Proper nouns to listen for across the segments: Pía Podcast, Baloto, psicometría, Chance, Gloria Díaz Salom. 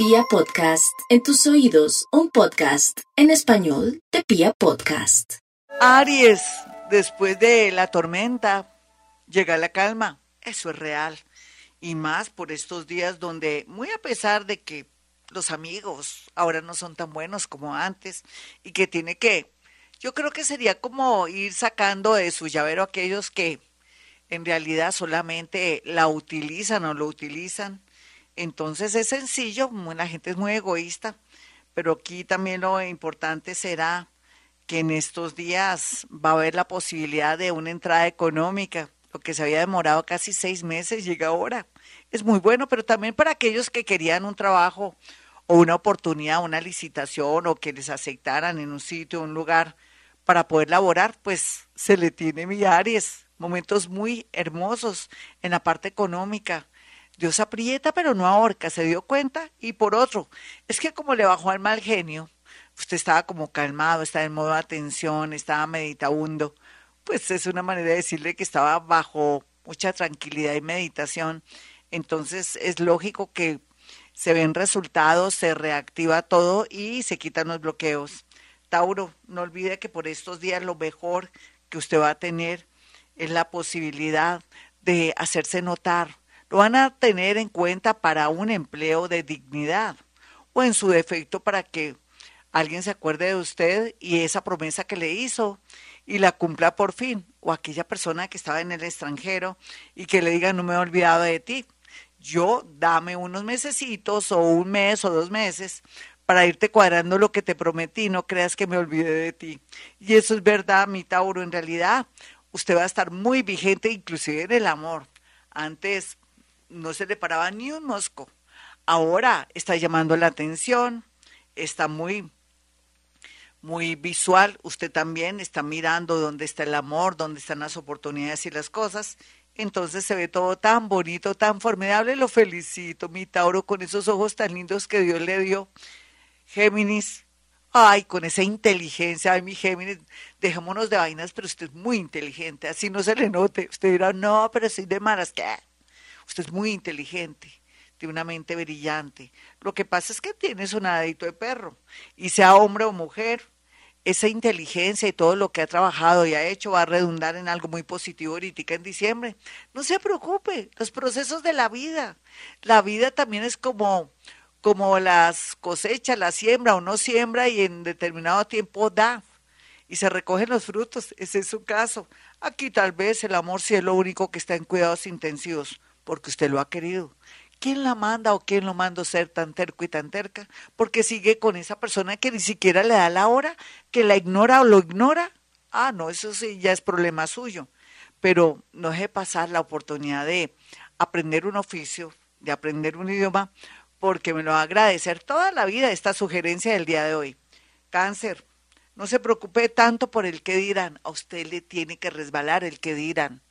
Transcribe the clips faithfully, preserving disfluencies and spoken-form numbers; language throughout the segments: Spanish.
Pía Podcast, en tus oídos, un podcast en español de Pía Podcast. Aries, después de la tormenta, llega la calma, eso es real. Y más por estos días donde, muy a pesar de que los amigos ahora no son tan buenos como antes y que tiene que, yo creo que sería como ir sacando de su llavero aquellos que en realidad solamente la utilizan o lo utilizan. Entonces es sencillo, la gente es muy egoísta, pero aquí también lo importante será que en estos días va a haber la posibilidad de una entrada económica. Lo que se había demorado casi seis meses llega ahora. Es muy bueno, pero también para aquellos que querían un trabajo o una oportunidad, una licitación o que les aceptaran en un sitio, un lugar para poder laborar, pues se le tiene, mi Aries, momentos muy hermosos en la parte económica. Dios aprieta, pero no ahorca, se dio cuenta. Y por otro, es que como le bajó al mal genio, usted estaba como calmado, estaba en modo de atención, estaba meditabundo, pues es una manera de decirle que estaba bajo mucha tranquilidad y meditación. Entonces es lógico que se ven resultados, se reactiva todo y se quitan los bloqueos. Tauro, no olvide que por estos días lo mejor que usted va a tener es la posibilidad de hacerse notar. Lo van a tener en cuenta para un empleo de dignidad o en su defecto para que alguien se acuerde de usted y esa promesa que le hizo y la cumpla por fin, o aquella persona que estaba en el extranjero y que le diga no me he olvidado de ti. Yo dame unos mesecitos o un mes o dos meses para irte cuadrando lo que te prometí, no creas que me olvidé de ti. Y eso es verdad, mi Tauro, en realidad usted va a estar muy vigente inclusive en el amor. Antes no se le paraba ni un mosco. Ahora está llamando la atención, está muy, muy visual. Usted también está mirando dónde está el amor, dónde están las oportunidades y las cosas. Entonces se ve todo tan bonito, tan formidable. Lo felicito, mi Tauro, con esos ojos tan lindos que Dios le dio. Géminis, ay, con esa inteligencia, ay, mi Géminis, dejémonos de vainas, pero usted es muy inteligente, así no se le note. Usted dirá, no, pero soy de malas, ¿qué? Usted es muy inteligente, tiene una mente brillante. Lo que pasa es que tienes un adicto de perro, y sea hombre o mujer, esa inteligencia y todo lo que ha trabajado y ha hecho va a redundar en algo muy positivo ahorita en diciembre. No se preocupe, los procesos de la vida. La vida también es como, como las cosechas, la siembra, uno siembra y en determinado tiempo da. Y se recogen los frutos, ese es su caso. Aquí tal vez el amor sí es lo único que está en cuidados intensivos, porque usted lo ha querido. ¿Quién la manda o quién lo manda a ser tan terco y tan terca? Porque sigue con esa persona que ni siquiera le da la hora, que la ignora o lo ignora. Ah, no, eso sí ya es problema suyo. Pero no deje pasar la oportunidad de aprender un oficio, de aprender un idioma, porque me lo va a agradecer toda la vida esta sugerencia del día de hoy. Cáncer, no se preocupe tanto por el que dirán. A usted le tiene que resbalar el que dirán.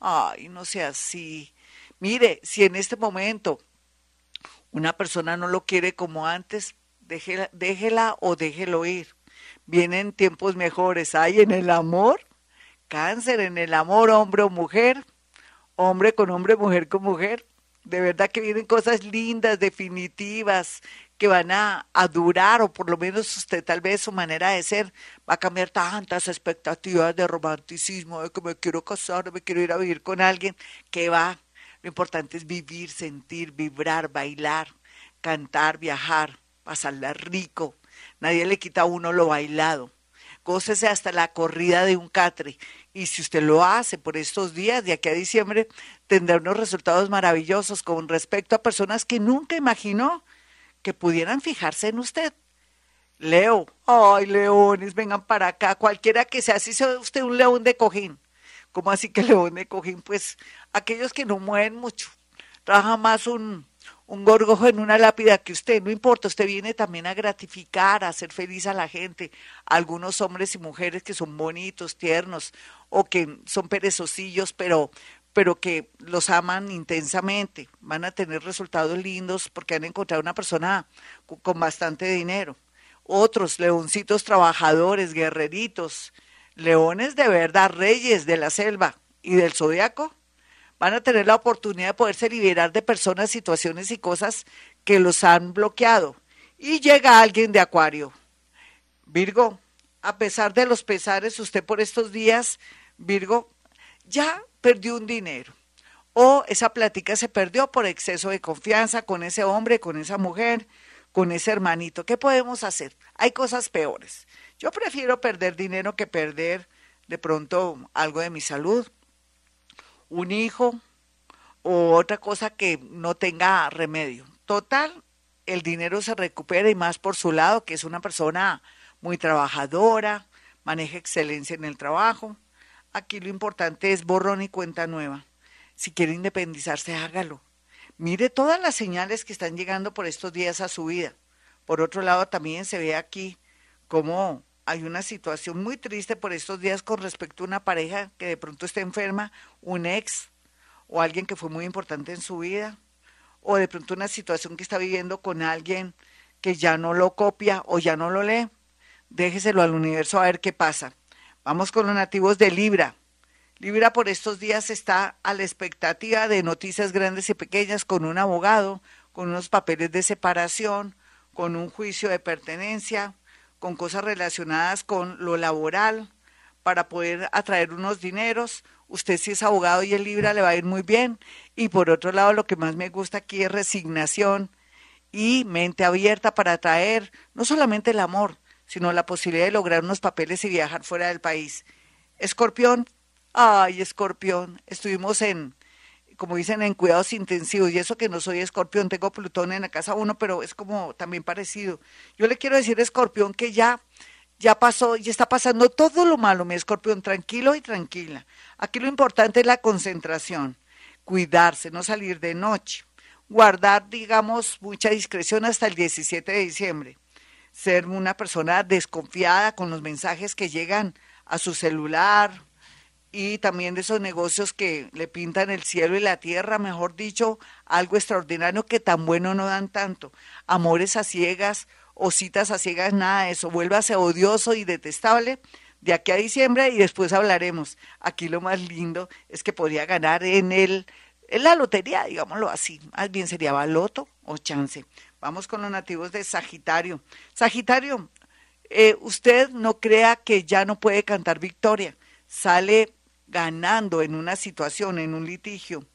Ay, no sea así. Mire, si en este momento una persona no lo quiere como antes, déjela, déjela o déjelo ir. Vienen tiempos mejores. Ay, en el amor, Cáncer, en el amor, hombre o mujer, hombre con hombre, mujer con mujer. De verdad que vienen cosas lindas, definitivas, que van a, a durar, o por lo menos usted tal vez su manera de ser va a cambiar tantas expectativas de romanticismo, de que me quiero casar, me quiero ir a vivir con alguien, que va. Lo importante es vivir, sentir, vibrar, bailar, cantar, viajar, pasarla rico. Nadie le quita a uno lo bailado. Gócese hasta la corrida de un catre. Y si usted lo hace por estos días, de aquí a diciembre, tendrá unos resultados maravillosos con respecto a personas que nunca imaginó que pudieran fijarse en usted. Leo, ay, leones, vengan para acá. Cualquiera que sea, si sea usted un león de cojín. ¿Cómo así que león de cojín? Pues aquellos que no mueven mucho. Trabaja más un, un gorgojo en una lápida que usted. No importa, usted viene también a gratificar, a hacer feliz a la gente. Algunos hombres y mujeres que son bonitos, tiernos, o que son perezosillos, pero, pero que los aman intensamente. Van a tener resultados lindos porque han encontrado una persona con bastante dinero. Otros leoncitos trabajadores, guerreritos, leones de verdad, reyes de la selva y del zodiaco, van a tener la oportunidad de poderse liberar de personas, situaciones y cosas que los han bloqueado. Y llega alguien de Acuario. Virgo, a pesar de los pesares, usted por estos días, Virgo, ya perdió un dinero. O esa plática se perdió por exceso de confianza con ese hombre, con esa mujer, con ese hermanito. ¿Qué podemos hacer? Hay cosas peores. Yo prefiero perder dinero que perder de pronto algo de mi salud, un hijo o otra cosa que no tenga remedio. Total, el dinero se recupera y más por su lado, que es una persona muy trabajadora, maneja excelencia en el trabajo. Aquí lo importante es borrón y cuenta nueva. Si quiere independizarse, hágalo. Mire todas las señales que están llegando por estos días a su vida. Por otro lado, también se ve aquí cómo hay una situación muy triste por estos días con respecto a una pareja que de pronto está enferma, un ex o alguien que fue muy importante en su vida, o de pronto una situación que está viviendo con alguien que ya no lo copia o ya no lo lee. Déjeselo al universo a ver qué pasa. Vamos con los nativos de Libra. Libra por estos días está a la expectativa de noticias grandes y pequeñas con un abogado, con unos papeles de separación, con un juicio de pertenencia, con cosas relacionadas con lo laboral, para poder atraer unos dineros. Usted si es abogado y es Libra le va a ir muy bien. Y por otro lado, lo que más me gusta aquí es resignación y mente abierta para atraer no solamente el amor, sino la posibilidad de lograr unos papeles y viajar fuera del país. Escorpión. Ay, Escorpión, estuvimos en, como dicen, en cuidados intensivos, y eso que no soy Escorpión, tengo Plutón en la casa uno, pero es como también parecido. Yo le quiero decir, Escorpión, que ya, ya pasó, ya está pasando todo lo malo, mi Escorpión, tranquilo y tranquila. Aquí lo importante es la concentración, cuidarse, no salir de noche, guardar, digamos, mucha discreción hasta el diecisiete de diciembre, ser una persona desconfiada con los mensajes que llegan a su celular, y también de esos negocios que le pintan el cielo y la tierra, mejor dicho, algo extraordinario que tan bueno no dan tanto. Amores a ciegas o citas a ciegas, nada de eso. Vuélvase odioso y detestable de aquí a diciembre y después hablaremos. Aquí lo más lindo es que podría ganar en, el, en la lotería, digámoslo así. Más bien sería Baloto o Chance. Vamos con los nativos de Sagitario. Sagitario, eh, usted no crea que ya no puede cantar victoria. Sale ganando en una situación, en un litigio,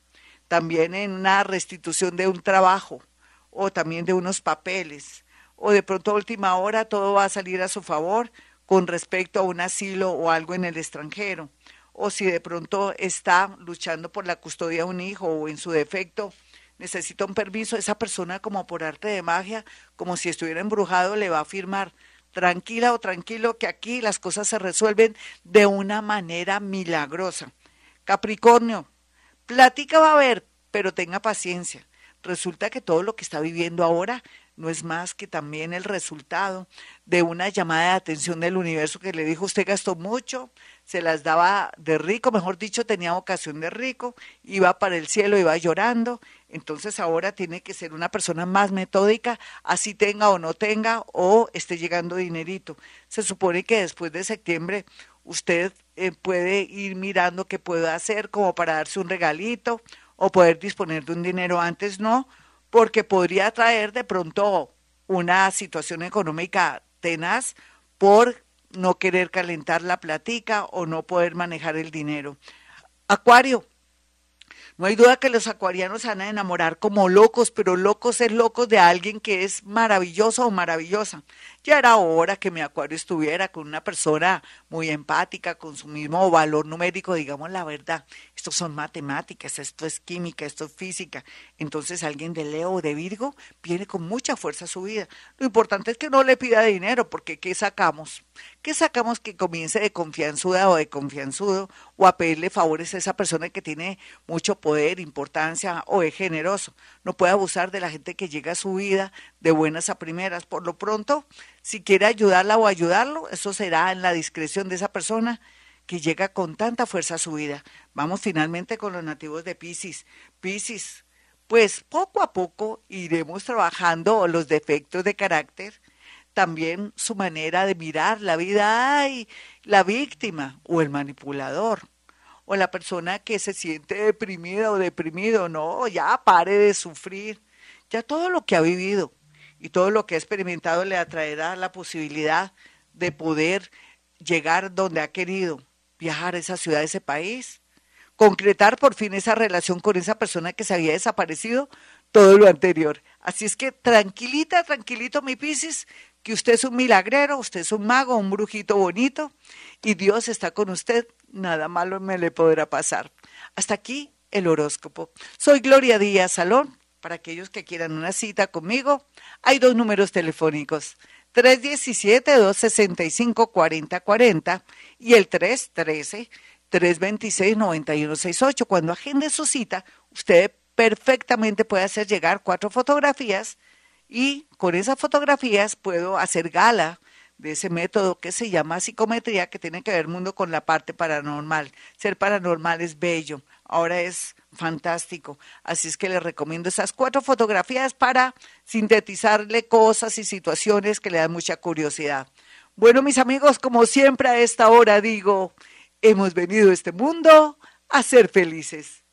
también en una restitución de un trabajo o también de unos papeles, o de pronto a última hora todo va a salir a su favor con respecto a un asilo o algo en el extranjero, o si de pronto está luchando por la custodia de un hijo o en su defecto necesita un permiso, esa persona como por arte de magia, como si estuviera embrujado, le va a firmar. Tranquila o tranquilo que aquí las cosas se resuelven de una manera milagrosa. Capricornio, plática va a haber, pero tenga paciencia. Resulta que todo lo que está viviendo ahora no es más que también el resultado de una llamada de atención del universo que le dijo, usted gastó mucho, se las daba de rico, mejor dicho, tenía vocación de rico, iba para el cielo, iba llorando. Entonces ahora tiene que ser una persona más metódica, así tenga o no tenga, o esté llegando dinerito. Se supone que después de septiembre usted eh, puede ir mirando qué puede hacer como para darse un regalito o poder disponer de un dinero. Antes no, porque podría traer de pronto una situación económica tenaz por no querer calentar la platica o no poder manejar el dinero. Acuario. No hay duda que los acuarianos se van a enamorar como locos, pero locos es locos de alguien que es maravilloso o maravillosa. Ya era hora que mi acuario estuviera con una persona muy empática, con su mismo valor numérico, digamos la verdad. Esto son matemáticas, esto es química, esto es física. Entonces alguien de Leo o de Virgo viene con mucha fuerza a su vida. Lo importante es que no le pida dinero, porque ¿qué sacamos? ¿Qué sacamos que comience de confianzuda o de confianzudo o a pedirle favores a esa persona que tiene mucho poder, importancia o es generoso? No puede abusar de la gente que llega a su vida de buenas a primeras. Por lo pronto, si quiere ayudarla o ayudarlo, eso será en la discreción de esa persona que llega con tanta fuerza a su vida. Vamos finalmente con los nativos de Piscis. Piscis, pues poco a poco iremos trabajando los defectos de carácter, también su manera de mirar la vida, ay, la víctima o el manipulador, o la persona que se siente deprimida o deprimido, no, ya pare de sufrir, ya todo lo que ha vivido y todo lo que ha experimentado le atraerá la posibilidad de poder llegar donde ha querido, viajar a esa ciudad, a ese país, concretar por fin esa relación con esa persona que se había desaparecido, todo lo anterior. Así es que tranquilita, tranquilito mi Piscis, que usted es un milagrero, usted es un mago, un brujito bonito, y Dios está con usted, nada malo me le podrá pasar. Hasta aquí el horóscopo. Soy Gloria Díaz Salón. Para aquellos que quieran una cita conmigo, hay dos números telefónicos, tres diecisiete, dos sesenta y cinco, cuarenta cuarenta y el tres trece, tres veintiséis, noventa y uno sesenta y ocho. Cuando agende su cita, usted perfectamente puede hacer llegar cuatro fotografías y con esas fotografías puedo hacer gala de ese método que se llama psicometría, que tiene que ver mucho con la parte paranormal. Ser paranormal es bello. Ahora es fantástico, así es que les recomiendo esas cuatro fotografías para sintetizarle cosas y situaciones que le dan mucha curiosidad. Bueno, mis amigos, como siempre a esta hora digo, hemos venido a este mundo a ser felices.